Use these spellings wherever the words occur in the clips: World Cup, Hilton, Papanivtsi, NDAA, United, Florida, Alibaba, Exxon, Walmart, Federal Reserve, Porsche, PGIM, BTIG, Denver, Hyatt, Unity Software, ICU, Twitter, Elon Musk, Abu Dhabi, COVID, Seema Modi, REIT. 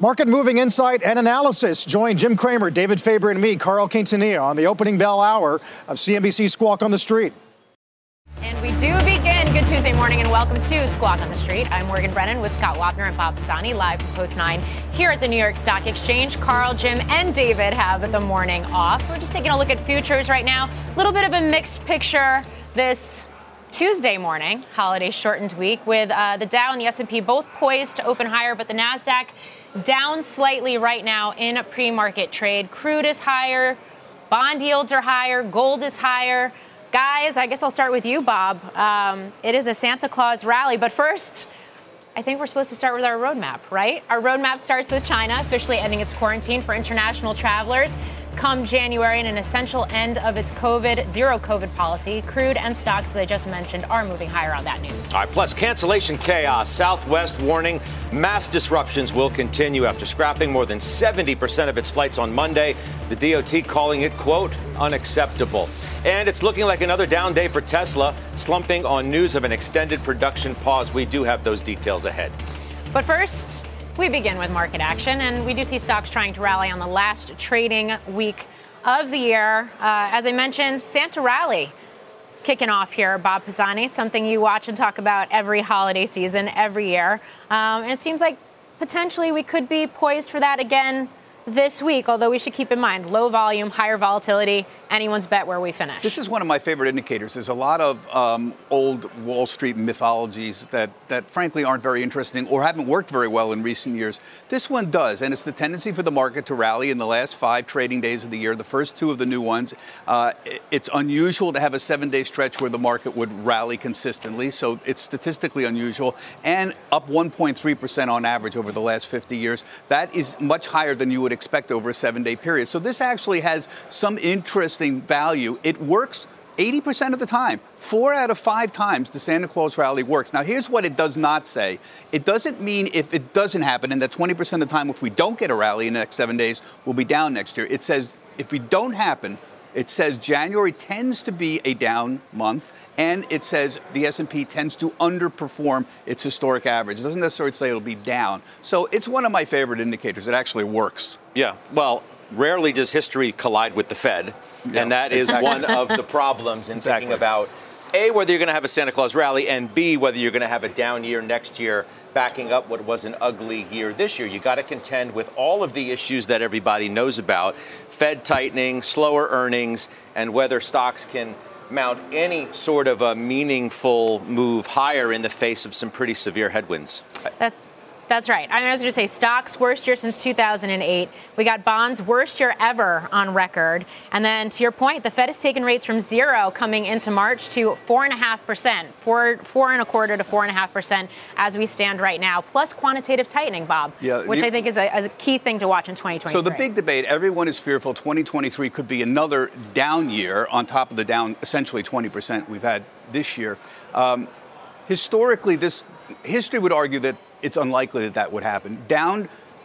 Market moving insight and analysis. Join Jim Cramer, David Faber, and me, Carl Quintanilla, on the opening bell hour of CNBC Squawk on the Street. And we do begin. Good Tuesday morning and welcome to Squawk on the Street. I'm Morgan Brennan with Scott Wapner and Bob Pisani, live from Post 9 here at the New York Stock Exchange. Carl, Jim, and David have the morning off. We're just taking a look at futures right now. A little bit of a mixed picture this Tuesday morning, holiday shortened week, with the Dow and the S&P both poised to open higher, but the NASDAQ down slightly right now in a pre-market trade. Crude is higher, bond yields are higher, gold is higher. Guys, I guess I'll start with you, Bob. It is a Santa Claus rally, but first, I think we're supposed to start with our roadmap, right? Our roadmap starts with China officially ending its quarantine for international travelers come January, and an essential end of its zero COVID policy. Crude and stocks, as I just mentioned, are moving higher on that news. All right, plus cancellation chaos. Southwest warning mass disruptions will continue after scrapping more than 70% of its flights on Monday. The DOT calling it, quote, unacceptable. And it's looking like another down day for Tesla, slumping on news of an extended production pause. We do have those details ahead. But first, we begin with market action, and we do see stocks trying to rally on the last trading week of the year. As I mentioned, Santa rally kicking off here, Bob Pisani, something you watch and talk about every holiday season, every year. And it seems like potentially we could be poised for that again this week, although we should keep in mind low volume, higher volatility, anyone's bet where we finish. This is one of my favorite indicators. There's a lot of old Wall Street mythologies that frankly aren't very interesting or haven't worked very well in recent years. This one does, and it's the tendency for the market to rally in the last 5 trading days of the year, the first 2 of the new ones. It's unusual to have a 7-day stretch where the market would rally consistently, so it's statistically unusual, and up 1.3% on average over the last 50 years. That is much higher than you would expect over a 7-day period. So this actually has some interesting value. It works 80% of the time. 4 out of 5 times the Santa Claus rally works. Now, here's what it does not say. It doesn't mean if it doesn't happen and that 20% of the time, if we don't get a rally in the next 7 days, we'll be down next year. It says if we don't happen, it says January tends to be a down month, and it says the S&P tends to underperform its historic average. It doesn't necessarily say it'll be down. So it's one of my favorite indicators. It actually works. Yeah, well, rarely does history collide with the Fed, yeah, and that is one of the problems in thinking about, A, whether you're going to have a Santa Claus rally, and B, whether you're going to have a down year next year, backing up what was an ugly year this year. You got to contend with all of the issues that everybody knows about: Fed tightening, slower earnings, and whether stocks can mount any sort of a meaningful move higher in the face of some pretty severe headwinds. That's right. I was going to say stocks, worst year since 2008. We got bonds, worst year ever on record. And then to your point, the Fed has taken rates from 0 coming into March to 4.5%, 4.25 to 4.5% as we stand right now, plus quantitative tightening, Bob, which I think is a key thing to watch in 2023. So the big debate, everyone is fearful 2023 could be another down year on top of the down, essentially 20% we've had this year. Historically, history would argue that it's unlikely that would happen.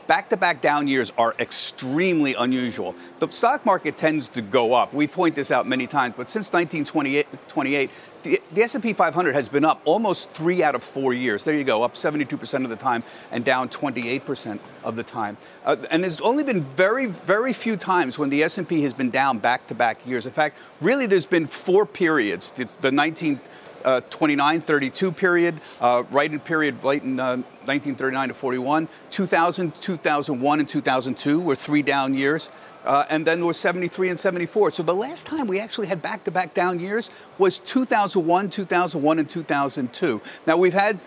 Back-to-back down years are extremely unusual. The stock market tends to go up. We point this out many times, but since 1928, the S&P 500 has been up almost 3 out of 4 years. There you go, up 72% of the time and down 28% of the time. And there's only been very, very few times when the S&P has been down back-to-back years. In fact, really there's been 4 periods, the 2932 period, right in 1939 to 41, 2000, 2001, and 2002 were 3 down years, and then there was 73 and 74. So the last time we actually had back-to-back down years was 2001, and 2002. Now, we've had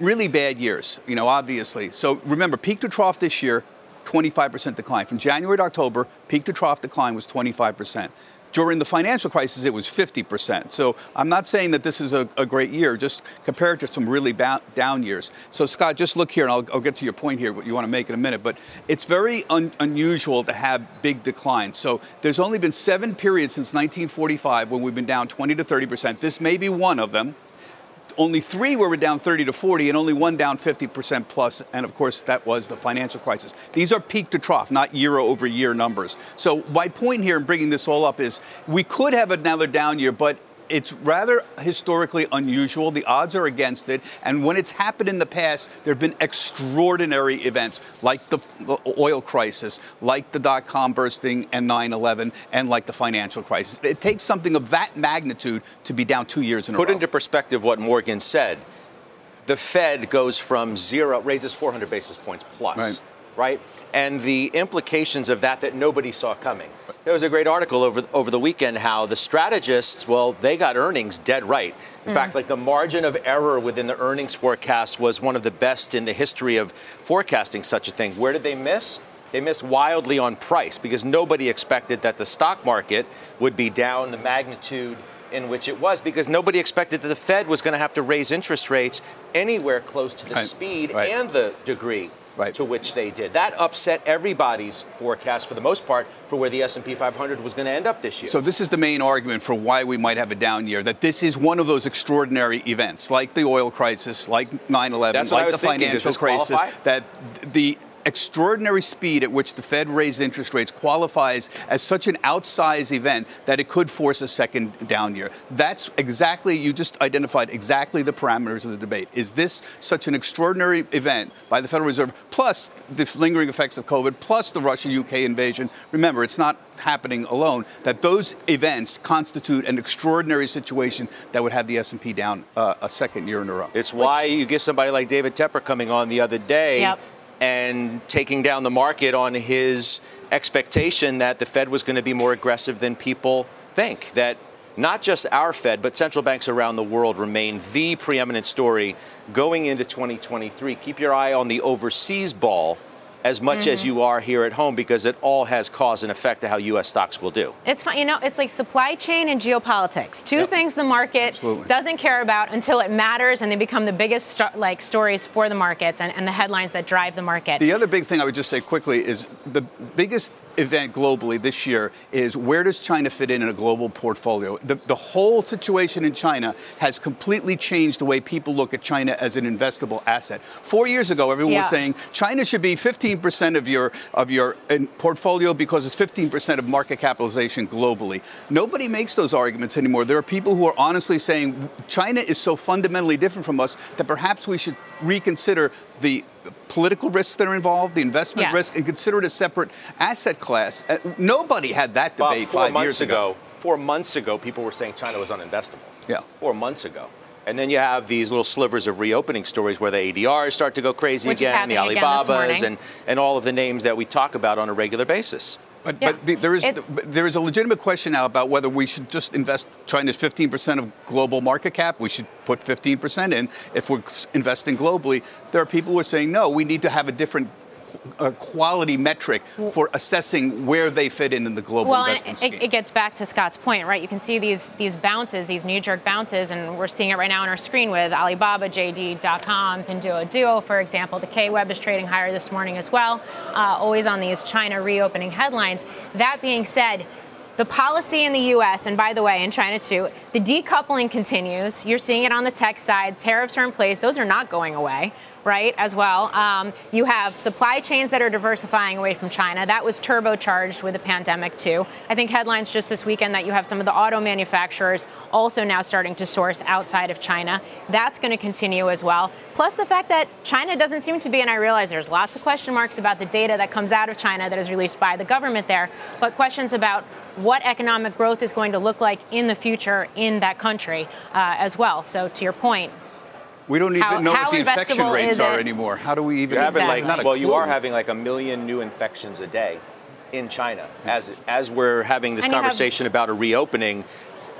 really bad years, obviously. So remember, peak to trough this year, 25% decline. From January to October, peak to trough decline was 25%. During the financial crisis, it was 50%. So I'm not saying that this is a great year. Just compare it to some really down years. So, Scott, just look here, and I'll get to your point here, what you want to make in a minute. But it's very unusual to have big declines. So there's only been 7 periods since 1945 when we've been down 20 to 30%. This may be one of them. Only 3 where we're down 30 to 40, and only 1 down 50% plus, and of course that was the financial crisis. These are peak to trough, not year over year numbers. So my point here in bringing this all up is we could have another down year, but it's rather historically unusual. The odds are against it. And when it's happened in the past, there have been extraordinary events like the oil crisis, like the dot-com bursting and 9/11, and like the financial crisis. It takes something of that magnitude to be down 2 years in a row. Put into perspective what Morgan said. The Fed goes from zero, raises 400 basis points plus. Right. Right? And the implications of that nobody saw coming. There was a great article over the weekend how the strategists, well, they got earnings dead right. In fact, like the margin of error within the earnings forecast was one of the best in the history of forecasting such a thing. Where did they miss? They missed wildly on price because nobody expected that the stock market would be down the magnitude in which it was, because nobody expected that the Fed was going to have to raise interest rates anywhere close to the speed and the degree. Right. To which they did. That upset everybody's forecast, for the most part, for where the S&P 500 was going to end up this year. So this is the main argument for why we might have a down year, that this is one of those extraordinary events, like the oil crisis, like 9/11, like the financial crisis, that the extraordinary speed at which the Fed raised interest rates qualifies as such an outsized event that it could force a second down year. That's exactly, you just identified exactly the parameters of the debate. Is this such an extraordinary event by the Federal Reserve, plus the lingering effects of COVID, plus the Russia-UK invasion? Remember, it's not happening alone, that those events constitute an extraordinary situation that would have the S&P down a second year in a row. It's why you get somebody like David Tepper coming on the other day. Yep. And taking down the market on his expectation that the Fed was going to be more aggressive than people think. That not just our Fed, but central banks around the world remain the preeminent story going into 2023. Keep your eye on the overseas ball as much as you are here at home, because it all has cause and effect to how U.S. stocks will do. It's fun, you know, it's like supply chain and geopolitics. Two things the market doesn't care about until it matters, and they become the biggest stories for the markets and the headlines that drive the market. The other big thing I would just say quickly is the biggest event globally this year is, where does China fit in a global portfolio? The whole situation in China has completely changed the way people look at China as an investable asset. 4 years ago, everyone was saying China should be 15% of your portfolio because it's 15% of market capitalization globally. Nobody makes those arguments anymore. There are people who are honestly saying China is so fundamentally different from us that perhaps we should reconsider the political risks that are involved, the investment risk, and consider it a separate asset class. Nobody had that debate 5 years ago. 4 months ago, people were saying China was uninvestable. Yeah. 4 months ago. And then you have these little slivers of reopening stories where the ADRs start to go crazy again, the Alibabas, and all of the names that we talk about on a regular basis. But, there is a legitimate question now about whether we should just invest China's 15% of global market cap. We should put 15% in if we're investing globally. There are people who are saying, no, we need to have a different quality metric for assessing where they fit in the global investment scheme. It gets back to Scott's point, right? You can see these bounces, these knee-jerk bounces, and we're seeing it right now on our screen with Alibaba, JD.com, Pinduoduo, for example. The K-Web is trading higher this morning as well, always on these China reopening headlines. That being said, the policy in the U.S., and by the way, in China too, the decoupling continues. You're seeing it on the tech side. Tariffs are in place. Those are not going away, right, as well. You have supply chains that are diversifying away from China. That was turbocharged with the pandemic, too. I think headlines just this weekend that you have some of the auto manufacturers also now starting to source outside of China. That's going to continue as well. Plus the fact that China doesn't seem to be, and I realize there's lots of question marks about the data that comes out of China that is released by the government there, but questions about what economic growth is going to look like in the future in that country as well. So to your point, we don't even know what the infection rates are anymore. How do we even? Well, you are having like 1 million new infections a day in China. As we're having this conversation about a reopening,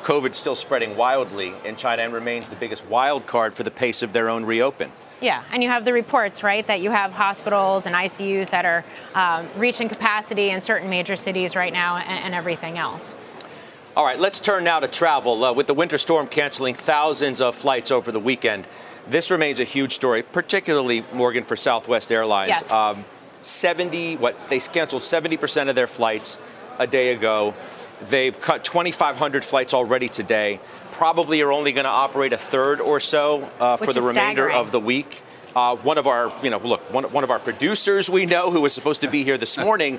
COVID's still spreading wildly in China and remains the biggest wild card for the pace of their own reopen. Yeah, and you have the reports, right, that you have hospitals and ICUs that are reaching capacity in certain major cities right now and everything else. All right, let's turn now to travel. With the winter storm canceling thousands of flights over the weekend, this remains a huge story, particularly, Morgan, for Southwest Airlines. Yes. 70, they canceled 70% of their flights a day ago. They've cut 2,500 flights already today. Probably are only going to operate a third or so for the remainder of the week. One of our, one of our producers we know who was supposed to be here this morning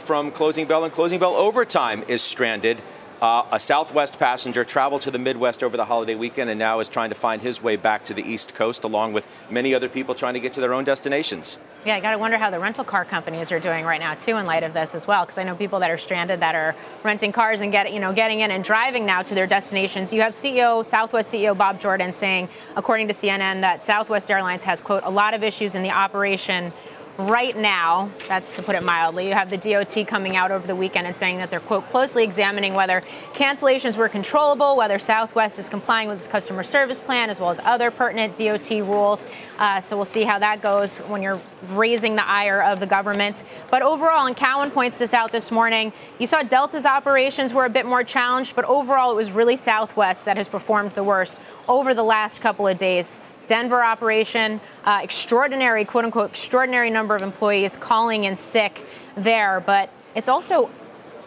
from Closing Bell and Closing Bell Overtime is stranded. A Southwest passenger traveled to the Midwest over the holiday weekend and now is trying to find his way back to the East Coast, along with many other people trying to get to their own destinations. Yeah, I got to wonder how the rental car companies are doing right now, too, in light of this as well, because I know people that are stranded that are renting cars and getting in and driving now to their destinations. You have Southwest CEO Bob Jordan saying, according to CNN, that Southwest Airlines has, quote, a lot of issues in the operation right now. That's to put it mildly. You have the DOT coming out over the weekend and saying that they're, quote, closely examining whether cancellations were controllable, whether Southwest is complying with its customer service plan, as well as other pertinent DOT rules. So we'll see how that goes when you're raising the ire of the government. But overall, and Cowan points this out this morning, you saw Delta's operations were a bit more challenged, but overall it was really Southwest that has performed the worst over the last couple of days. Denver operation, extraordinary, quote unquote, extraordinary number of employees calling in sick there. But it's also,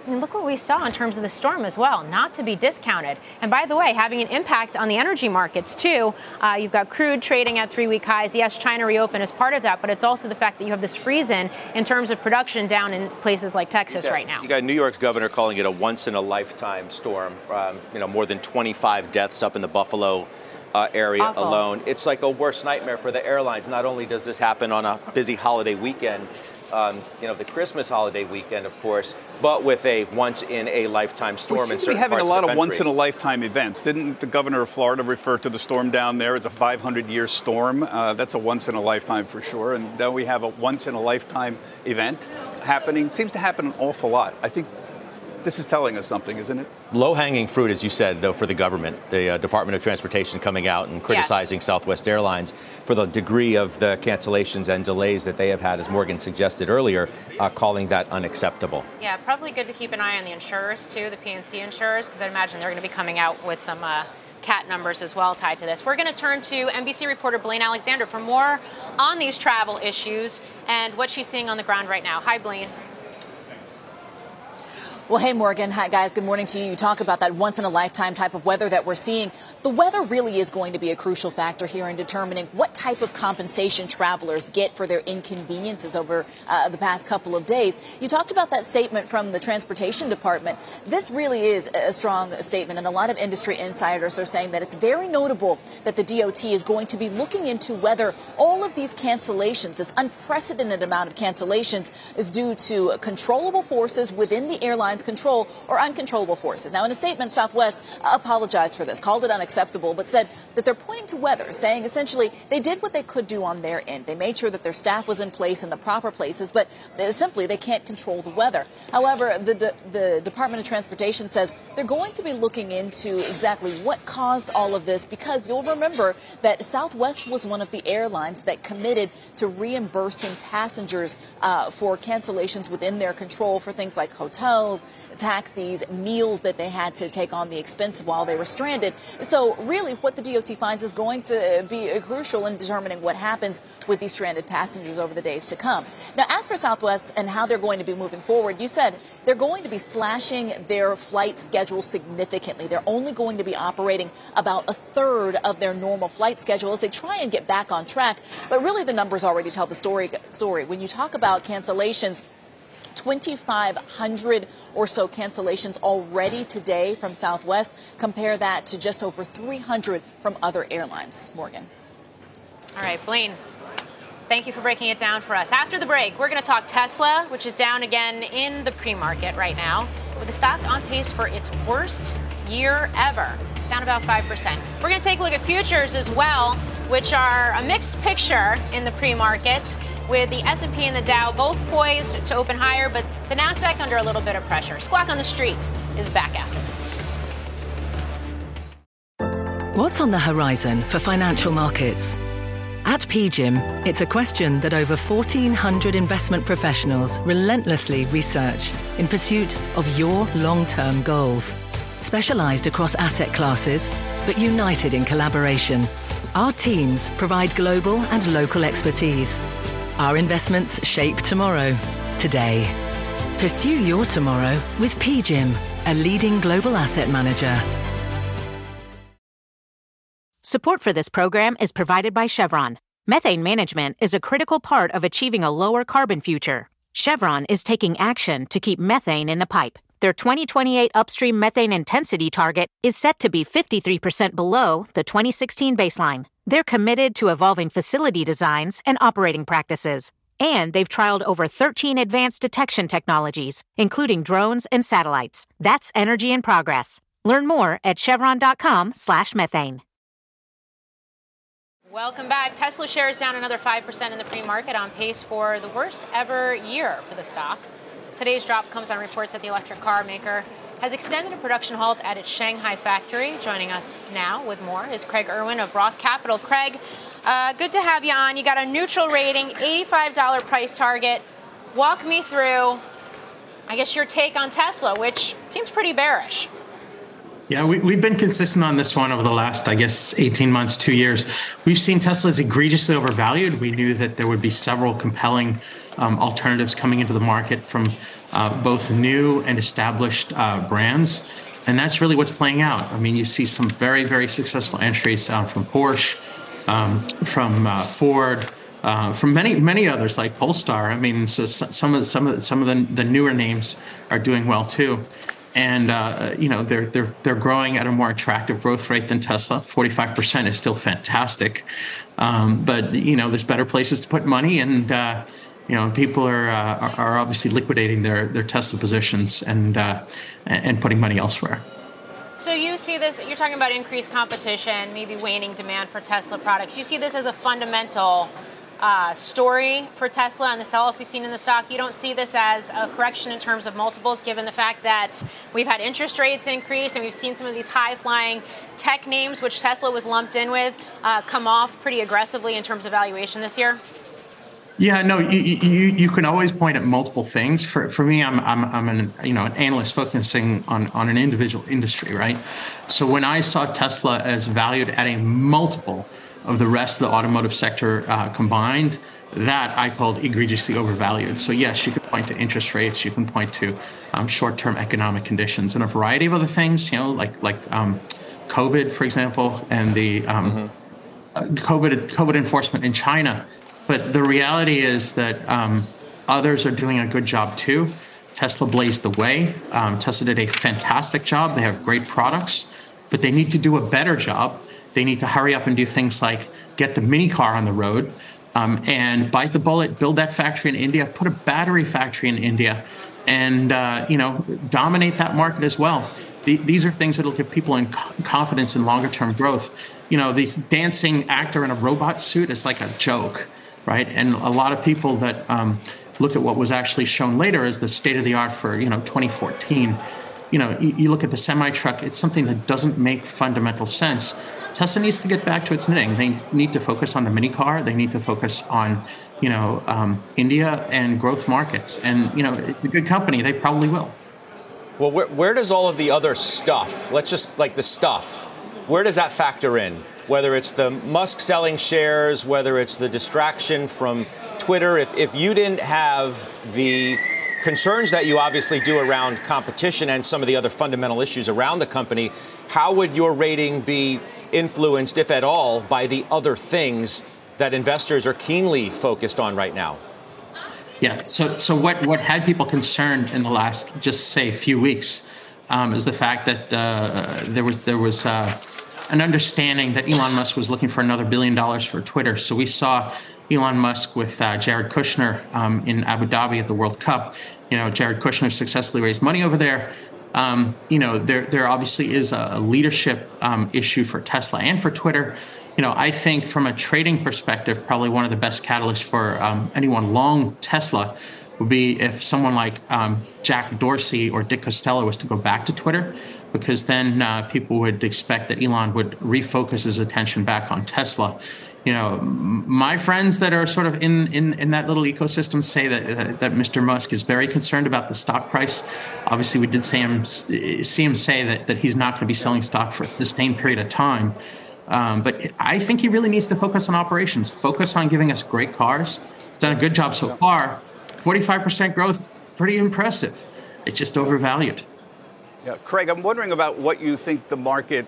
I mean, look what we saw in terms of the storm as well, not to be discounted. And by the way, having an impact on the energy markets, too. You've got crude trading at three-week highs. Yes, China reopened as part of that, but it's also the fact that you have this freeze-in terms of production down in places like Texas right now. You got New York's governor calling it a once-in-a-lifetime storm. More than 25 deaths up in the Buffalo area alone. It's like a worst nightmare for the airlines. Not only does this happen on a busy holiday weekend, the Christmas holiday weekend, of course, but with a once-in-a-lifetime storm in certain parts of the country. We seem to be having a lot of once-in-a-lifetime events. Didn't the governor of Florida refer to the storm down there as a 500-year storm? That's a once-in-a-lifetime for sure. And now we have a once-in-a-lifetime event happening. Seems to happen an awful lot. I think this is telling us something, isn't it? Low-hanging fruit, as you said, though, for the government. The Department of Transportation coming out and criticizing Southwest Airlines for the degree of the cancellations and delays that they have had, as Morgan suggested earlier, calling that unacceptable. Yeah, probably good to keep an eye on the insurers, too, the P&C insurers, because I imagine they're going to be coming out with some CAT numbers as well tied to this. We're going to turn to NBC reporter Blaine Alexander for more on these travel issues and what she's seeing on the ground right now. Hi, Blaine. Well, hey, Morgan. Hi, guys. Good morning to you. You talk about that once-in-a-lifetime type of weather that we're seeing. The weather really is going to be a crucial factor here in determining what type of compensation travelers get for their inconveniences over the past couple of days. You talked about that statement from the Transportation Department. This really is a strong statement, and a lot of industry insiders are saying that it's very notable that the DOT is going to be looking into whether all of these cancellations, this unprecedented amount of cancellations, is due to controllable forces within the airline control or uncontrollable forces. Now, in a statement, Southwest apologized for this, called it unacceptable, but said that they're pointing to weather, saying essentially they did what they could do on their end. They made sure that their staff was in place in the proper places, but simply they can't control the weather. However, the Department of Transportation says they're going to be looking into exactly what caused all of this, because you'll remember that Southwest was one of the airlines that committed to reimbursing passengers for cancellations within their control for things like hotels, taxis, meals that they had to take on the expense while they were stranded. So really what the DOT finds is going to be crucial in determining what happens with these stranded passengers over the days to come. Now, as for Southwest and how they're going to be moving forward, you said they're going to be slashing their flight schedule significantly. They're only going to be operating about a third of their normal flight schedule as they try and get back on track. But really the numbers already tell the story. When you talk about cancellations, 2,500 or so cancellations already today from Southwest. Compare that to just over 300 from other airlines. Morgan. All right, Blaine, thank you for breaking it down for us. After the break, we're going to talk Tesla, which is down again in the pre-market right now, with the stock on pace for its worst year ever, down about 5%. We're going to take a look at futures as well, which are a mixed picture in the pre-market, with the S&P and the Dow both poised to open higher, but the NASDAQ under a little bit of pressure. Squawk on the Street is back after this. What's on the horizon for financial markets? At PGIM, it's a question that over 1,400 investment professionals relentlessly research in pursuit of your long-term goals. specialized across asset classes, but united in collaboration. Our teams provide global and local expertise. Our investments shape tomorrow, today. Pursue your tomorrow with PGIM, a leading global asset manager. Support for this program is provided by Chevron. Methane management is a critical part of achieving a lower carbon future. Chevron is taking action to keep methane in the pipe. Their 2028 upstream methane intensity target is set to be 53% below the 2016 baseline. They're committed to evolving facility designs and operating practices. And they've trialed over 13 advanced detection technologies, including drones and satellites. That's energy in progress. Learn more at chevron.com/methane. Welcome back. Tesla shares down another 5% in the pre-market, on pace for the worst ever year for the stock. Today's drop comes on reports that the electric car maker has extended a production halt at its Shanghai factory. Joining us now with more is Craig Irwin of Roth Capital. Craig, good to have you on. You got a neutral rating, $85 price target. Walk me through, I guess, your take on Tesla, which seems pretty bearish. Yeah, we've been consistent on this one over the last, 18 months, 2 years. We've seen Tesla is egregiously overvalued. We knew that there would be several compelling alternatives coming into the market from both new and established brands. And that's really what's playing out. I mean, you see some very, very successful entries from Porsche, from Ford, from many others like Polestar. I mean, so some of the newer names are doing well too. And they're growing at a more attractive growth rate than Tesla. 45% is still fantastic, but there's better places to put money, and people are obviously liquidating their Tesla positions and putting money elsewhere. So you see this? You're talking about increased competition, maybe waning demand for Tesla products. You see this as a fundamental story for Tesla and the sell-off we've seen in the stock. You don't see this as a correction in terms of multiples, given the fact that we've had interest rates increase and we've seen some of these high-flying tech names, which Tesla was lumped in with, come off pretty aggressively in terms of valuation this year? Yeah, no, you can always point at multiple things. For me, I'm an analyst focusing on an individual industry, right? So when I saw Tesla as valued at a multiple of the rest of the automotive sector combined, that I called egregiously overvalued. So yes, you could point to interest rates, you can point to short-term economic conditions and a variety of other things, like COVID, for example, and the COVID enforcement in China. But the reality is that others are doing a good job too. Tesla blazed the way. Tesla did a fantastic job. They have great products, but they need to do a better job. They need to hurry up and do things like get the mini car on the road and bite the bullet, build that factory in India, put a battery factory in India, and dominate that market as well. These are things that'll give people in confidence in longer term growth. This dancing actor in a robot suit is like a joke, right? And a lot of people that look at what was actually shown later as the state of the art for 2014. You look at the semi truck; it's something that doesn't make fundamental sense. Tesla needs to get back to its knitting. They need to focus on the mini car. They need to focus on, India and growth markets. And, it's a good company. They probably will. Well, where does all of the other stuff, where does that factor in? Whether it's the Musk selling shares, whether it's the distraction from Twitter, if you didn't have the concerns that you obviously do around competition and some of the other fundamental issues around the company, how would your rating be influenced, if at all, by the other things that investors are keenly focused on right now? Yeah, so what had people concerned in the last, just say, few weeks is the fact that there was an understanding that Elon Musk was looking for another $1 billion for Twitter. So we saw Elon Musk with Jared Kushner in Abu Dhabi at the World Cup. Jared Kushner successfully raised money over there. There obviously is a leadership issue for Tesla and for Twitter. I think from a trading perspective, probably one of the best catalysts for anyone long Tesla would be if someone like Jack Dorsey or Dick Costello was to go back to Twitter, because then people would expect that Elon would refocus his attention back on Tesla. you know, my friends that are sort of in that little ecosystem say that Mr. Musk is very concerned about the stock price. Obviously, we did see him say that he's not going to be selling stock for a sustained period of time. But I think he really needs to focus on operations, focus on giving us great cars. He's done a good job so far. 45% growth, pretty impressive. It's just overvalued. Yeah, Craig, I'm wondering about what you think the market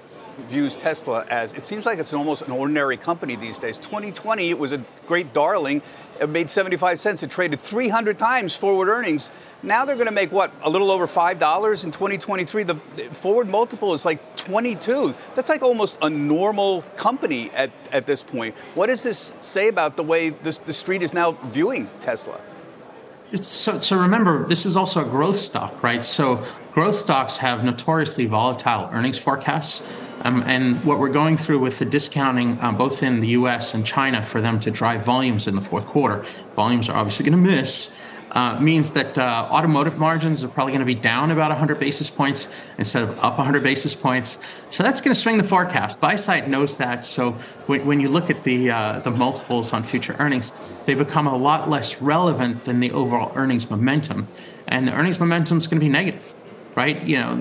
views Tesla as. It seems like it's almost an ordinary company these days. 2020, it was a great darling. It made 75 cents. It traded 300 times forward earnings. Now they're going to make, what, a little over $5 in 2023? The forward multiple is like 22. That's like almost a normal company at this point. What does this say about the way the street is now viewing Tesla? So remember, this is also a growth stock, right? So growth stocks have notoriously volatile earnings forecasts. And what we're going through with the discounting, both in the U.S. and China, for them to drive volumes in the fourth quarter, volumes are obviously going to miss, means that automotive margins are probably going to be down about 100 basis points instead of up 100 basis points. So that's going to swing the forecast. Buy side knows that. So when you look at the multiples on future earnings, they become a lot less relevant than the overall earnings momentum. And the earnings momentum is going to be negative, right? You know,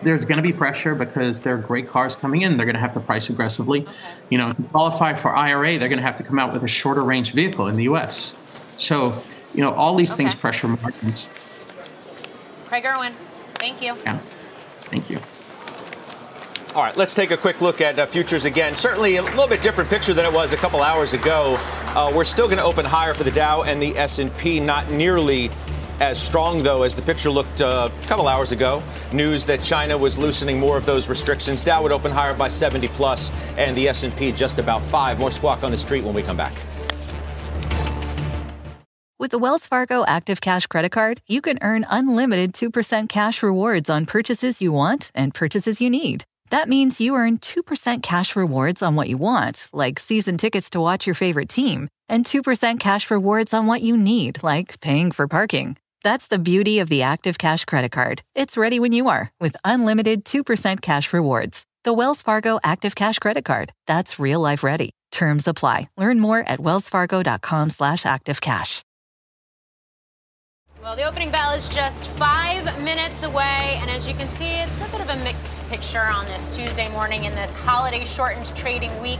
there's going to be pressure because there are great cars coming in. They're going to have to price aggressively. You know, to qualify for IRA, they're going to have to come out with a shorter range vehicle in the U.S. So, you know, all these things pressure margins. Craig Irwin, thank you. Yeah, thank you. All right, let's take a quick look at futures again. Certainly a little bit different picture than it was a couple hours ago. We're still going to open higher for the Dow and the S&P, not nearly as strong, though, as the picture looked a couple hours ago. News that China was loosening more of those restrictions. Dow would open higher by 70-plus, and the S&P just about 5. More Squawk on the Street when we come back. With the Wells Fargo Active Cash Credit Card, you can earn unlimited 2% cash rewards on purchases you want and purchases you need. That means you earn 2% cash rewards on what you want, like season tickets to watch your favorite team, and 2% cash rewards on what you need, like paying for parking. That's the beauty of the Active Cash Credit Card. It's ready when you are with unlimited 2% cash rewards. The Wells Fargo Active Cash Credit Card. That's real life ready. Terms apply. Learn more at wellsfargo.com/activecash. Well, the opening bell is just 5 minutes away, and as you can see, it's a bit of a mixed picture on this Tuesday morning in this holiday-shortened trading week.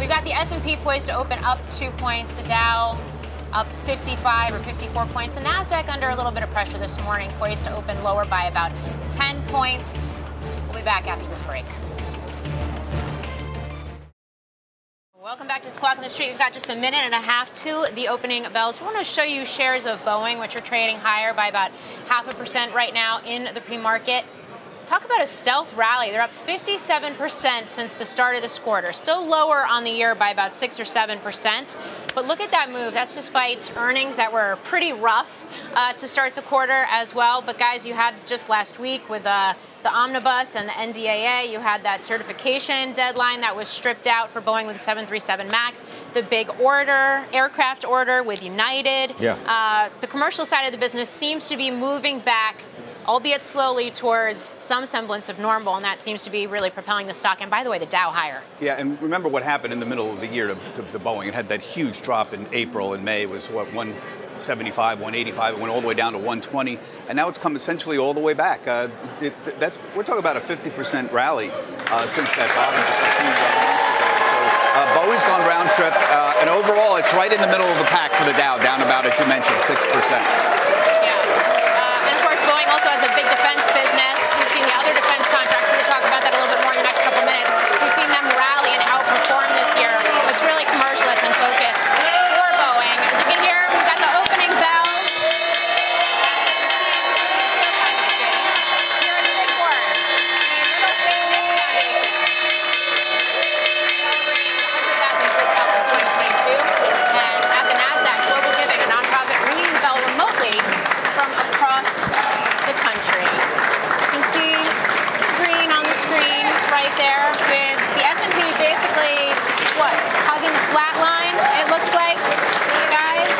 We've got the S&P poised to open up 2 points, the Dow up 55 or 54 points. The NASDAQ under a little bit of pressure this morning, poised to open lower by about 10 points. We'll be back after this break. Welcome back to Squawk on the Street. We've got just a minute and a half to the opening bells. We want to show you shares of Boeing, which are trading higher by about 0.5% right now in the pre-market. Talk about a stealth rally. They're up 57% since the start of this quarter. Still lower on the year by about 6 or 7%. But look at that move. That's despite earnings that were pretty rough to start the quarter as well. But, guys, you had just last week with the omnibus and the NDAA, you had that certification deadline that was stripped out for Boeing with the 737 MAX, the big order, aircraft order with United. Yeah. The commercial side of the business seems to be moving back, albeit slowly, towards some semblance of normal, and that seems to be really propelling the stock. And by the way, the Dow higher. Yeah, and remember what happened in the middle of the year to Boeing. It had that huge drop in April and May. It was, what, 175, 185. It went all the way down to 120, and now it's come essentially all the way back. We're talking about a 50% rally since that bottom just a few months ago. So Boeing's gone round trip, and overall, it's right in the middle of the pack for the Dow, down about, as you mentioned, 6%. The big defense business. We've seen the other defense contracts. We're going to talk about that a little bit more in the next couple minutes. We've seen them rally and outperform this year. It's really commercial that's in focus for Boeing. As you can hear, we've got the opening bell. Here in three quarters. Celebrating 100,000 for itself in 2022. And at the NASDAQ, Global Giving, a nonprofit, ringing the bell remotely from across the country. You can see green on the screen right there with the S&P basically, what, hugging the flat line, it looks like, guys.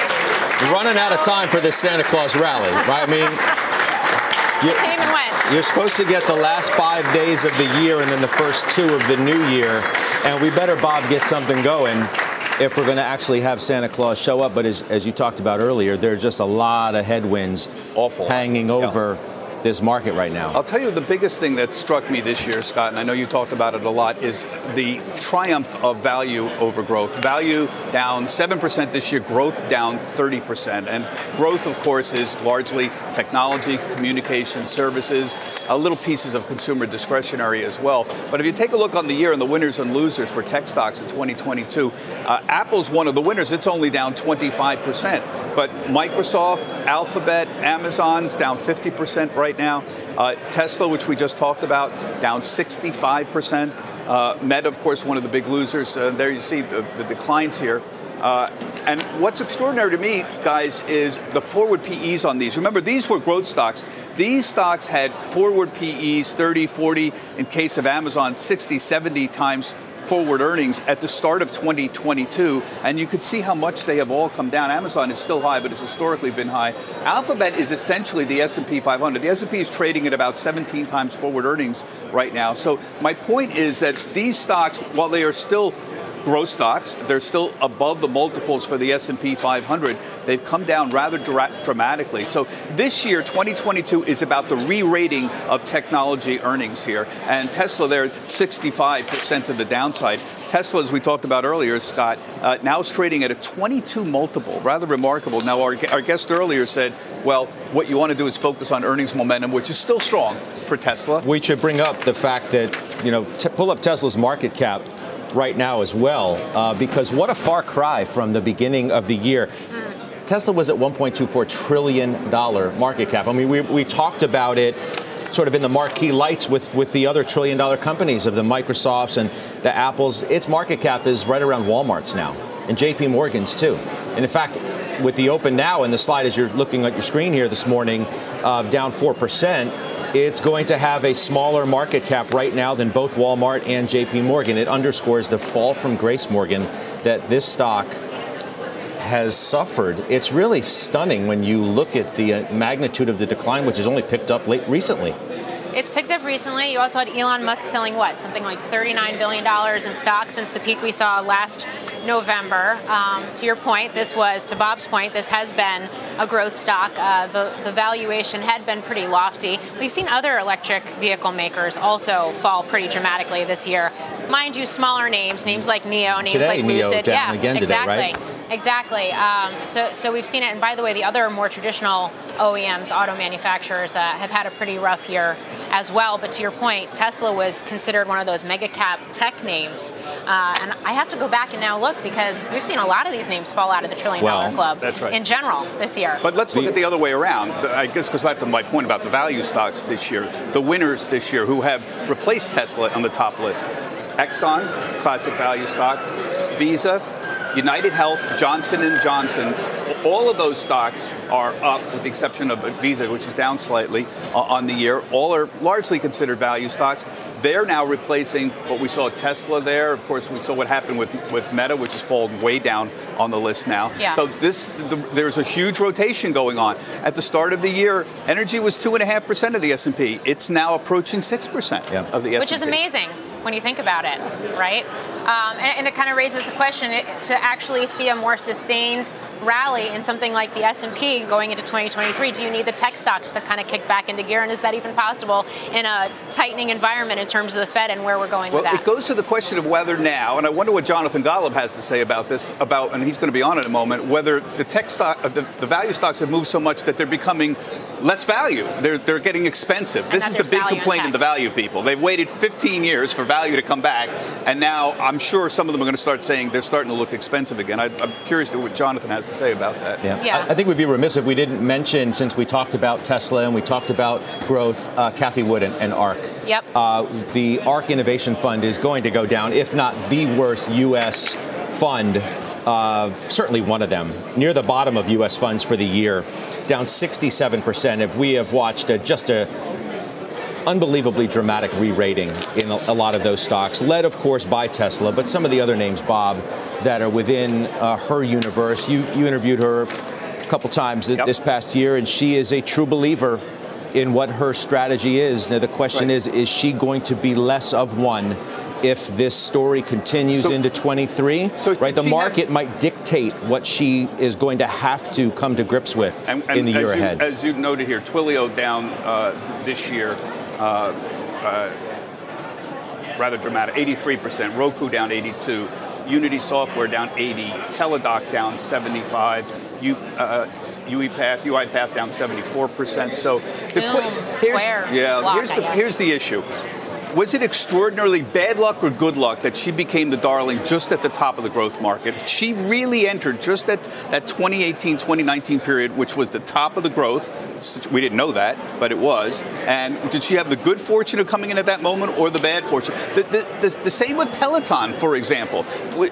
You're running out of time for this Santa Claus rally, right? I mean, you came and went. You're supposed to get the last 5 days of the year and then the first two of the new year. And we better, Bob, get something going if we're going to actually have Santa Claus show up. But as you talked about earlier, there are just a lot of headwinds hanging over this market right now. I'll tell you the biggest thing that struck me this year, Scott, and I know you talked about it a lot, is the triumph of value over growth. Value down 7% this year, growth down 30%. And growth, of course, is largely technology, communication services, little pieces of consumer discretionary as well. But if you take a look on the year and the winners and losers for tech stocks in 2022, Apple's one of the winners. It's only down 25%. But Microsoft, Alphabet, Amazon's down 50% right now. Tesla, which we just talked about, down 65%. Meta, of course, one of the big losers. There you see the declines here. And what's extraordinary to me, guys, is the forward PEs on these. Remember, these were growth stocks. These stocks had forward PEs 30, 40, in case of Amazon, 60, 70 times forward earnings at the start of 2022, and you could see how much they have all come down. Amazon is still high, but it's historically been high. Alphabet is essentially the S&P 500. The S&P is trading at about 17 times forward earnings right now. So my point is that these stocks, while they are still growth stocks, they're still above the multiples for the S&P 500. They've come down rather dramatically. So this year, 2022, is about the re-rating of technology earnings here. And Tesla there, 65% to the downside. Tesla, as we talked about earlier, Scott, now is trading at a 22 multiple, rather remarkable. Now, our guest earlier said, well, what you want to do is focus on earnings momentum, which is still strong for Tesla. We should bring up the fact that, you know, pull up Tesla's market cap right now as well, because what a far cry from the beginning of the year. Tesla was at $1.24 trillion market cap. I mean, we talked about it sort of in the marquee lights with the other trillion-dollar companies of the Microsofts and the Apples. Its market cap is right around Walmart's now, and J.P. Morgan's too. And in fact, with the open now and the slide as you're looking at your screen here this morning, down 4%, it's going to have a smaller market cap right now than both Walmart and J.P. Morgan. It underscores the fall from grace, Morgan, that this stock has suffered. It's really stunning when you look at the magnitude of the decline, which has only picked up recently. It's picked up recently. You also had Elon Musk selling, what, something like $39 billion in stock since the peak we saw last November. To your point, this was, to Bob's point, this has been a growth stock. The valuation had been pretty lofty. We've seen other electric vehicle makers also fall pretty dramatically this year. Mind you, smaller names, names like NIO, names like Lucid. Today, NIO down again today, right? Exactly. So we've seen it. And by the way, the other more traditional OEMs, auto manufacturers, have had a pretty rough year as well. But to your point, Tesla was considered one of those mega cap tech names. And I have to go back and now look, because we've seen a lot of these names fall out of the trillion-dollar club in general this year. But let's look at the other way around, I guess, because back to my point about the value stocks this year, the winners this year who have replaced Tesla on the top list. Exxon, classic value stock, Visa, United Health, Johnson & Johnson, all of those stocks are up with the exception of Visa, which is down slightly on the year. All are largely considered value stocks. They're now replacing what we saw at Tesla there. Of course, we saw what happened with Meta, which has fallen way down on the list now. Yeah. So there's a huge rotation going on. At the start of the year, energy was 2.5% of the S&P. It's now approaching 6% of the S&P. Which is amazing when you think about it, right? And it kind of raises the question to actually see a more sustained rally in something like the S&P going into 2023. Do you need the tech stocks to kind of kick back into gear? And is that even possible in a tightening environment in terms of the Fed and where we're going with that? It goes to the question of whether now, and I wonder what Jonathan Golub has to say about this, and he's going to be on in a moment, whether the tech stock, the value stocks have moved so much that they're becoming less value. They're getting expensive. And this is the big complaint in the value people. They've waited 15 years for value to come back, and now I'm sure some of them are going to start saying they're starting to look expensive again. I'm curious to what Jonathan has to say about that. I think we'd be remiss if we didn't mention, since we talked about Tesla and we talked about growth, Cathie Wood and ARK. Yep. The ARK Innovation Fund is going to go down, if not the worst U.S. fund. Certainly one of them, near the bottom of U.S. funds for the year, down 67%. If we have watched just a unbelievably dramatic re-rating in a lot of those stocks, led, of course, by Tesla, but some of the other names, Bob, that are within her universe. You interviewed her a couple times this past year, and she is a true believer in what her strategy is. Now, the question is she going to be less of one if this story continues into 23? So right, the market might dictate what she is going to have to come to grips with in the year ahead. As you've noted here, Twilio down this year, rather dramatic, 83%. Roku down 82%. Unity Software down 80%. Teladoc down 75%. UiPath down 74%. So here's the issue. Was it extraordinarily bad luck or good luck that she became the darling just at the top of the growth market? She really entered just at that 2018-2019 period, which was the top of the growth. We didn't know that, but it was. And did she have the good fortune of coming in at that moment or the bad fortune? The same with Peloton, for example.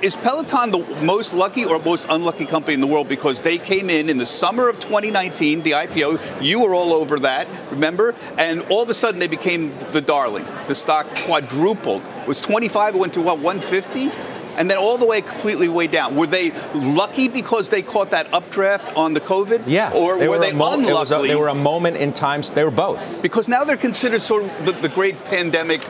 Is Peloton the most lucky or most unlucky company in the world? Because they came in the summer of 2019, the IPO. You were all over that, remember? And all of a sudden, they became the darling. The stock quadrupled. It was 25, it went to what, 150? And then all the way completely down. Were they lucky because they caught that updraft on the COVID? Yeah. Or were they unlucky? They were a moment in time. They were both. Because now they're considered sort of the great pandemic,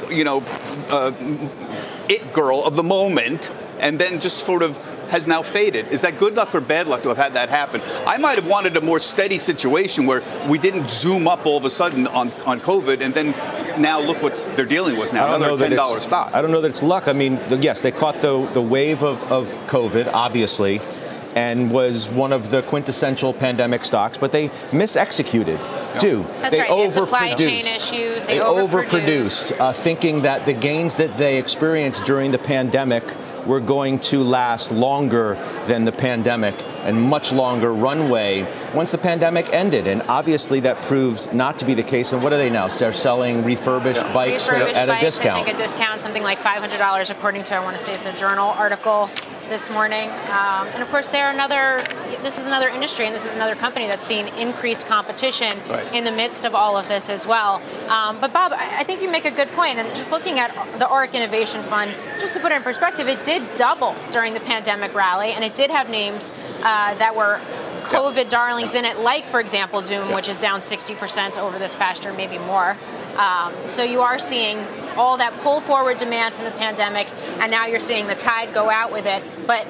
it girl of the moment, and then just sort of has now faded. Is that good luck or bad luck to have had that happen? I might have wanted a more steady situation where we didn't zoom up all of a sudden on COVID, and then now look what they're dealing with now, another $10 stock. I don't know that it's luck. I mean, yes, they caught the wave of COVID, obviously, and was one of the quintessential pandemic stocks, but they misexecuted, too. That's right. They overproduced. Supply chain issues. They overproduced, thinking that the gains that they experienced during the pandemic were going to last longer than the pandemic and much longer runway once the pandemic ended. And obviously that proves not to be the case. And what are they now? They're selling refurbished bikes at a discount. I think a discount, something like $500, according to, I want to say it's a Journal article this morning. And of course, this is another industry and this is another company that's seen increased competition in the midst of all of this as well. But Bob, I think you make a good point. And just looking at the ARK Innovation Fund, just to put it in perspective, it did double during the pandemic rally, and it did have names that were COVID darlings in it, like, for example, Zoom, which is down 60% over this past year, maybe more. So you are seeing all that pull forward demand from the pandemic, and now you're seeing the tide go out with it. But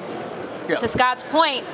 to Scott's point,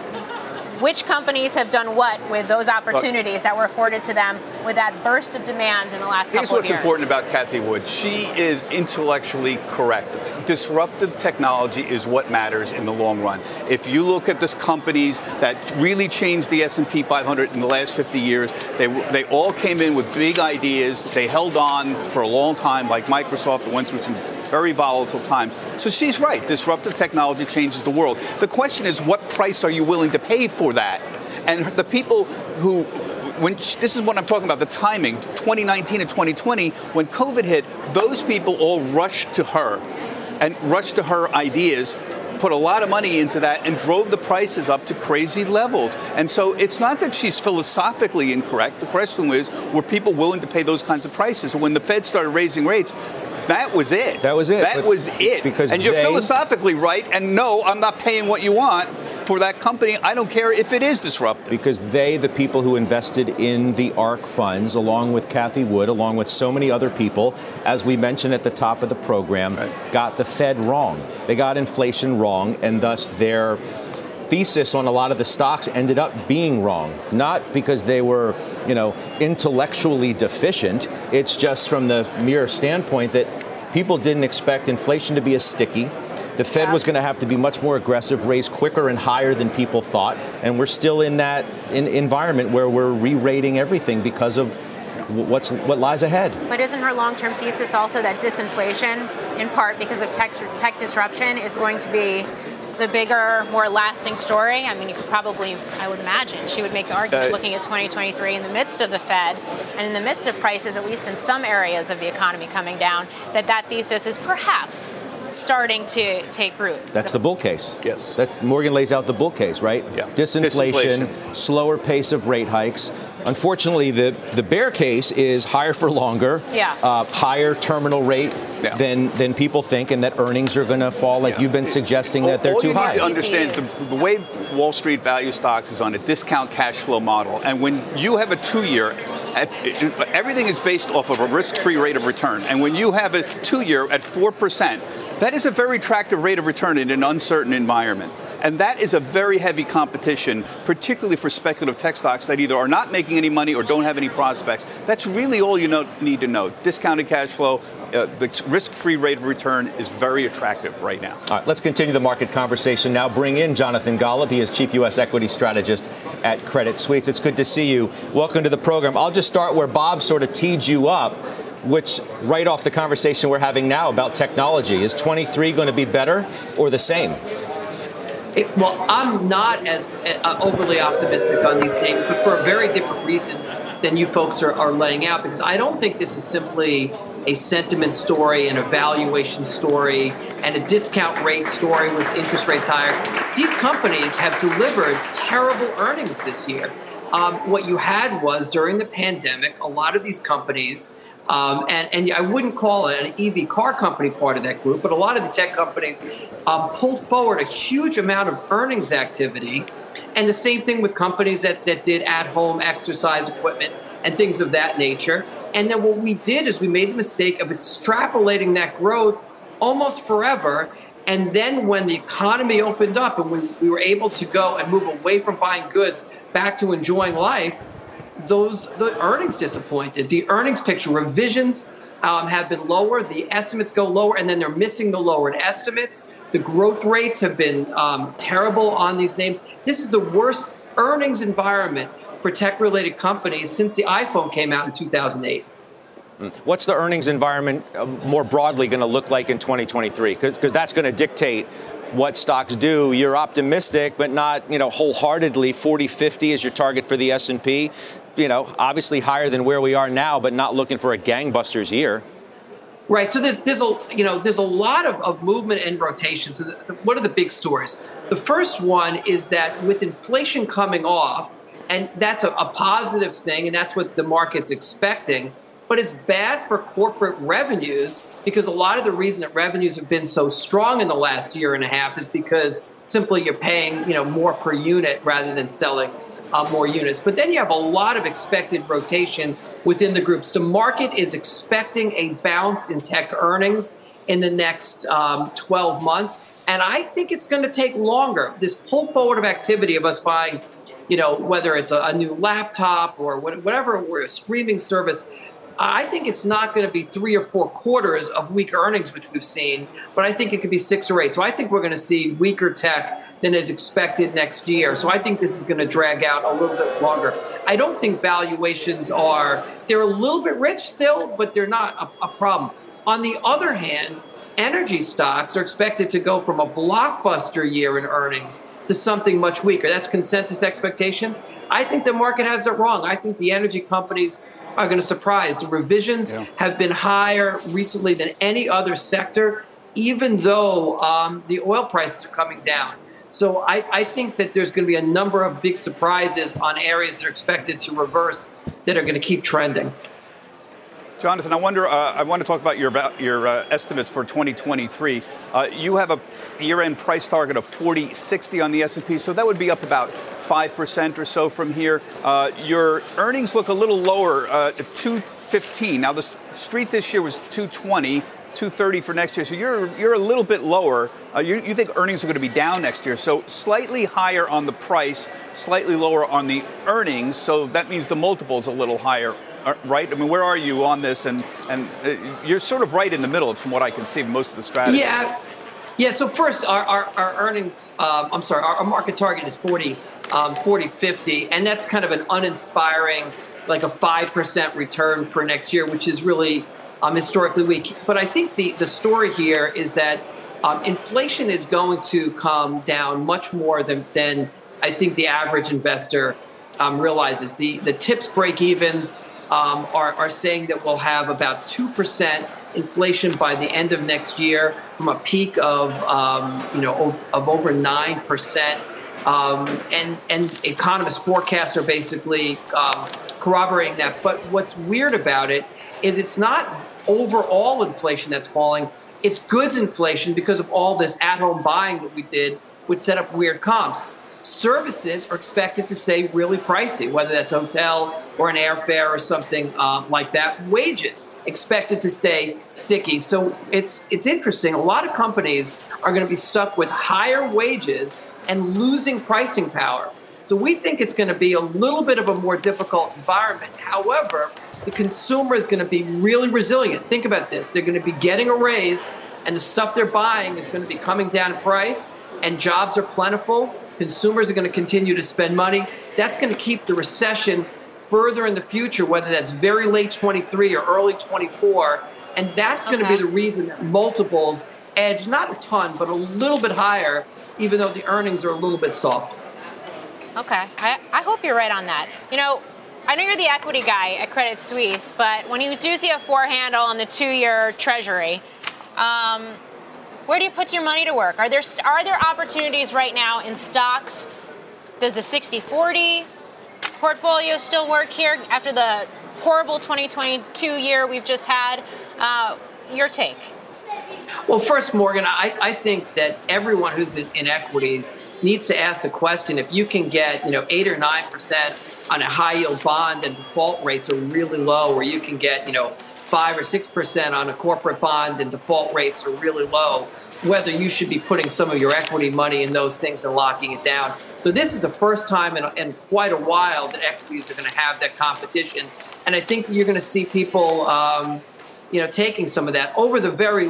which companies have done what with those opportunities that were afforded to them with that burst of demand in the last couple of years? Here's what's important about Cathie Wood. She is intellectually correct. Disruptive technology is what matters in the long run. If you look at these companies that really changed the S&P 500 in the last 50 years, they all came in with big ideas. They held on for a long time, like Microsoft, that went through some very volatile times. So she's right. Disruptive technology changes the world. The question is, what price are you willing to pay for that? And the people who, this is what I'm talking about, the timing, 2019 and 2020, when COVID hit, those people all rushed to her and rushed to her ideas, put a lot of money into that, and drove the prices up to crazy levels. And so it's not that she's philosophically incorrect. The question was, were people willing to pay those kinds of prices? And when the Fed started raising rates, that was it. That was it. That was it. And you're philosophically right. And no, I'm not paying what you want for that company. I don't care if it is disruptive. Because the people who invested in the ARK funds, along with Cathie Wood, along with so many other people, as we mentioned at the top of the program, got the Fed wrong. They got inflation wrong, and thus their thesis on a lot of the stocks ended up being wrong, not because they were, intellectually deficient. It's just from the mere standpoint that people didn't expect inflation to be as sticky. The Fed was going to have to be much more aggressive, raise quicker and higher than people thought. And we're still in that environment where we're re-rating everything because of what lies ahead. But isn't her long-term thesis also that disinflation, in part because of tech disruption, is going to be the bigger, more lasting story? I mean, you could probably, I would imagine, she would make the argument looking at 2023 in the midst of the Fed and in the midst of prices, at least in some areas of the economy coming down, that thesis is perhaps starting to take root. That's the bull case. Yes. Morgan lays out the bull case, right? Yeah. Disinflation, slower pace of rate hikes. Unfortunately, the bear case is higher for longer, higher terminal rate than people think, and that earnings are going to fall like you've been suggesting that they're too high. All you need to understand the way Wall Street value stocks is on a discount cash flow model. And when you have a 2-year everything is based off of a risk-free rate of return. And when you have a two-year at 4%, that is a very attractive rate of return in an uncertain environment. And that is a very heavy competition, particularly for speculative tech stocks that either are not making any money or don't have any prospects. That's really all you need to know. Discounted cash flow, the risk-free rate of return is very attractive right now. All right, let's continue the market conversation now. Bring in Jonathan Golub. He is Chief U.S. Equity Strategist at Credit Suisse. It's good to see you. Welcome to the program. I'll just start where Bob sort of teed you up, which right off the conversation we're having now about technology. Is 23 going to be better or the same? Well, I'm not as overly optimistic on these things, but for a very different reason than you folks are laying out, because I don't think this is simply a sentiment story, an evaluation story, and a discount rate story with interest rates higher. These companies have delivered terrible earnings this year. What you had was, during the pandemic, a lot of these companies, and I wouldn't call it an EV car company part of that group, but a lot of the tech companies pulled forward a huge amount of earnings activity. And the same thing with companies that did at-home exercise equipment and things of that nature. And then what we did is we made the mistake of extrapolating that growth almost forever. And then when the economy opened up and we were able to go and move away from buying goods back to enjoying life, the earnings disappointed. The earnings picture revisions have been lower. The estimates go lower, and then they're missing the lowered estimates. The growth rates have been terrible on these names. This is the worst earnings environment for tech-related companies since the iPhone came out in 2008. What's the earnings environment more broadly going to look like in 2023? Because that's going to dictate what stocks do. You're optimistic, but not, wholeheartedly. 40-50 is your target for the S&P. Obviously higher than where we are now, but not looking for a gangbusters year. Right. So there's a lot of movement and rotation. So what are the big stories? The first one is that with inflation coming off, and that's a positive thing, and that's what the market's expecting. But it's bad for corporate revenues, because a lot of the reason that revenues have been so strong in the last year and a half is because simply you're paying, more per unit rather than selling more units. But then you have a lot of expected rotation within the groups. The market is expecting a bounce in tech earnings in the next 12 months. And I think it's going to take longer. This pull forward of activity of us buying, whether it's a new laptop or whatever, or a streaming service, I think it's not going to be 3 or 4 quarters of weak earnings, which we've seen, but I think it could be 6 or 8. So I think we're going to see weaker tech than is expected next year. So I think this is going to drag out a little bit longer. I don't think valuations they're a little bit rich still, but they're not a problem. On the other hand, energy stocks are expected to go from a blockbuster year in earnings to something much weaker. That's consensus expectations. I think the market has it wrong. I think the energy companies are going to surprise. The revisions have been higher recently than any other sector, even though the oil prices are coming down. So I think that there's going to be a number of big surprises on areas that are expected to reverse that are going to keep trending. Jonathan, I want to talk about your estimates for 2023. You have a year-end price target of 40.60 on the S&P, so that would be up about 5% or so from here. Your earnings look a little lower, at 2.15. Now, the street this year was 2.20, 2.30 for next year, so you're a little bit lower. You think earnings are going to be down next year, so slightly higher on the price, slightly lower on the earnings, so that means the multiple's a little higher, right? I mean, where are you on this? And you're sort of right in the middle from what I can see most of the strategies. Yeah, so first, our earnings, our market target is 40.50, and that's kind of an uninspiring, like a 5% return for next year, which is really historically weak. But I think the story here is that inflation is going to come down much more than I think the average investor realizes. The TIPS break-evens are saying that we'll have about 2% inflation by the end of next year, from a peak of of over 9%, and economists' forecasts are basically corroborating that. But what's weird about it is it's not overall inflation that's falling; it's goods inflation, because of all this at-home buying that we did, which set up weird comps. Services are expected to stay really pricey, whether that's hotel, or an airfare or something like that. Wages expected to stay sticky. So it's interesting. A lot of companies are going to be stuck with higher wages and losing pricing power. So we think it's going to be a little bit of a more difficult environment. However, the consumer is going to be really resilient. Think about this. They're going to be getting a raise, and the stuff they're buying is going to be coming down in price, and jobs are plentiful. Consumers are going to continue to spend money. That's going to keep the recession further in the future, whether that's very late 23 or early 24. And that's going to be the reason that multiples edge, not a ton, but a little bit higher, even though the earnings are a little bit soft. Okay. I hope you're right on that. You know, I know you're the equity guy at Credit Suisse, but when you do see a four handle on the two-year treasury, where do you put your money to work? Are there opportunities right now in stocks? Does the 60-40 portfolio still work here after the horrible 2022 year we've just had? Your take. Well, first, Morgan, I think that everyone who's in equities needs to ask the question, if you can get 8 or 9% on a high-yield bond and default rates are really low, or you can get 5 or 6% on a corporate bond and default rates are really low, whether you should be putting some of your equity money in those things and locking it down. So this is the first time in quite a while that equities are going to have that competition. And I think you're going to see people, taking some of that over the very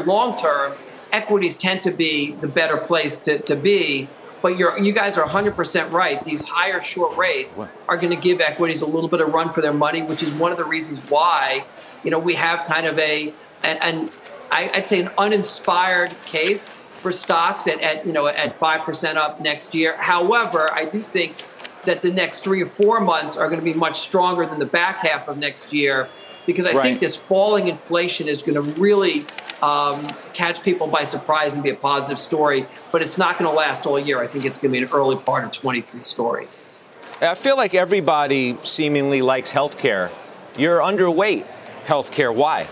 long term. Equities tend to be the better place to be. But you guys are 100% right. These higher short rates are going to give equities a little bit of run for their money, which is one of the reasons why, we have kind of I'd say an uninspired case for stocks at 5% up next year. However, I do think that the next 3 or 4 months are going to be much stronger than the back half of next year, because I think this falling inflation is going to really catch people by surprise and be a positive story, but it's not going to last all year. I think it's going to be an early part of 23 story. I feel like everybody seemingly likes healthcare. You're underweight healthcare. Why?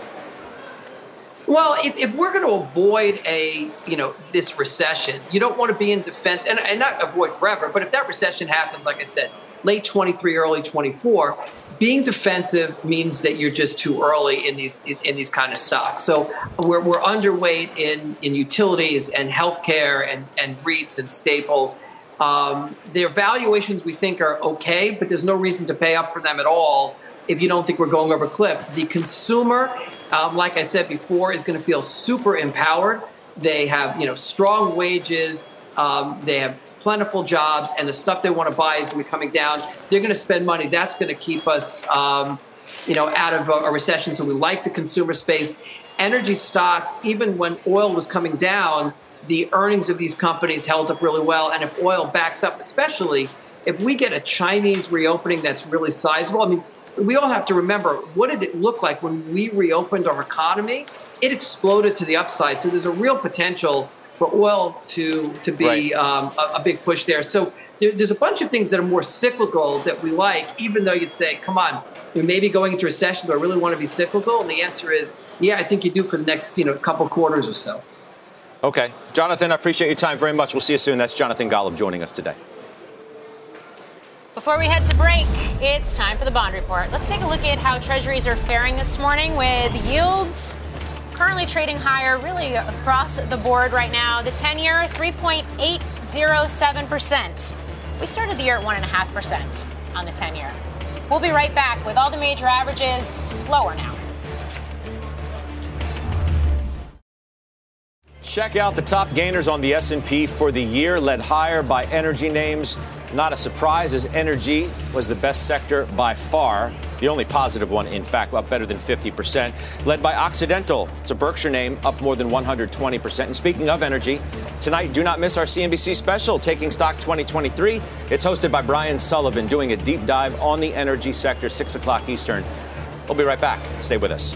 Well, if we're going to avoid this recession, you don't want to be in defense and not avoid forever. But if that recession happens, like I said, late 23, early 24, being defensive means that you're just too early in these kind of stocks. So we're underweight in utilities and healthcare and REITs and staples. Their valuations we think are okay, but there's no reason to pay up for them at all if you don't think we're going over a cliff. The consumer, like I said before, is going to feel super empowered. They have strong wages. They have plentiful jobs, and the stuff they want to buy is going to be coming down. They're going to spend money. That's going to keep us, out of a recession. So we like the consumer space. Energy stocks, even when oil was coming down, the earnings of these companies held up really well. And if oil backs up, especially if we get a Chinese reopening that's really sizable. I mean, we all have to remember, what did it look like when we reopened our economy? It exploded to the upside. So there's a real potential for oil to be a big push there. So there's a bunch of things that are more cyclical that we like, even though you'd say, come on, we may be going into recession, but I really want to be cyclical. And the answer is, yeah, I think you do for the next couple quarters or so. Okay. Jonathan, I appreciate your time very much. We'll see you soon. That's Jonathan Golub joining us today. Before we head to break, it's time for the bond report. Let's take a look at how treasuries are faring this morning with yields currently trading higher really across the board right now. The 10-year, 3.807%. We started the year at 1.5% on the 10-year. We'll be right back with all the major averages lower now. Check out the top gainers on the S&P for the year, led higher by energy names. Not a surprise, as energy was the best sector by far. The only positive one, in fact, up better than 50%, led by Occidental. It's a Berkshire name, up more than 120%. And speaking of energy, tonight, do not miss our CNBC special, Taking Stock 2023. It's hosted by Brian Sullivan, doing a deep dive on the energy sector, 6 o'clock Eastern. We'll be right back. Stay with us.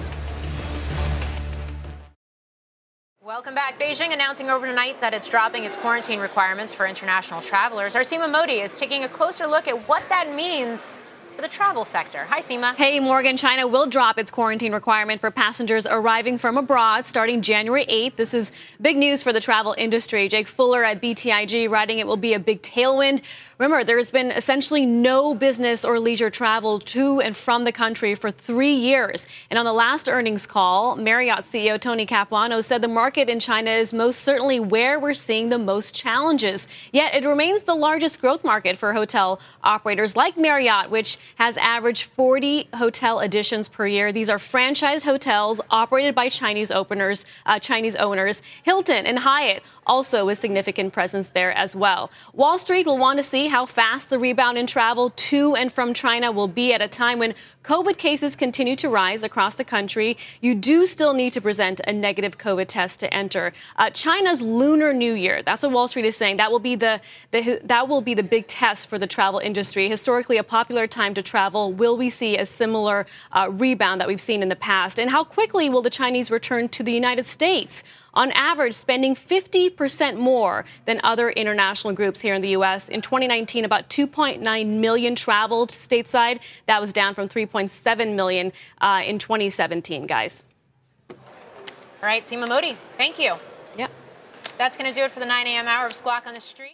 Welcome back. Beijing announcing overnight that it's dropping its quarantine requirements for international travelers. Our Seema Modi is taking a closer look at what that means for the travel sector. Hi, Seema. Hey, Morgan. China will drop its quarantine requirement for passengers arriving from abroad starting January 8th. This is big news for the travel industry. Jake Fuller at BTIG writing it will be a big tailwind. Remember, there has been essentially no business or leisure travel to and from the country for 3 years. And on the last earnings call, Marriott CEO Tony Capuano said the market in China is most certainly where we're seeing the most challenges. Yet it remains the largest growth market for hotel operators like Marriott, which has averaged 40 hotel additions per year. These are franchise hotels operated by Chinese owners. Hilton and Hyatt also with significant presence there as well. Wall Street will want to see how fast the rebound in travel to and from China will be at a time when COVID cases continue to rise across the country. You do still need to present a negative COVID test to enter. China's Lunar New Year, that's what Wall Street is saying, that will be the big test for the travel industry. Historically, a popular time to travel. Will we see a similar rebound that we've seen in the past? And how quickly will the Chinese return to the United States? On average, spending 50% more than other international groups here in the U.S. In 2019, about 2.9 million traveled stateside. That was down from 3.7 million in 2017, guys. All right, Seema Modi, thank you. Yep. That's going to do it for the 9 a.m. hour of Squawk on the Street.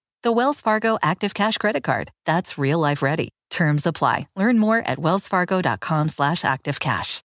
The Wells Fargo Active Cash Credit Card. That's real life ready. Terms apply. Learn more at wellsfargo.com/activecash.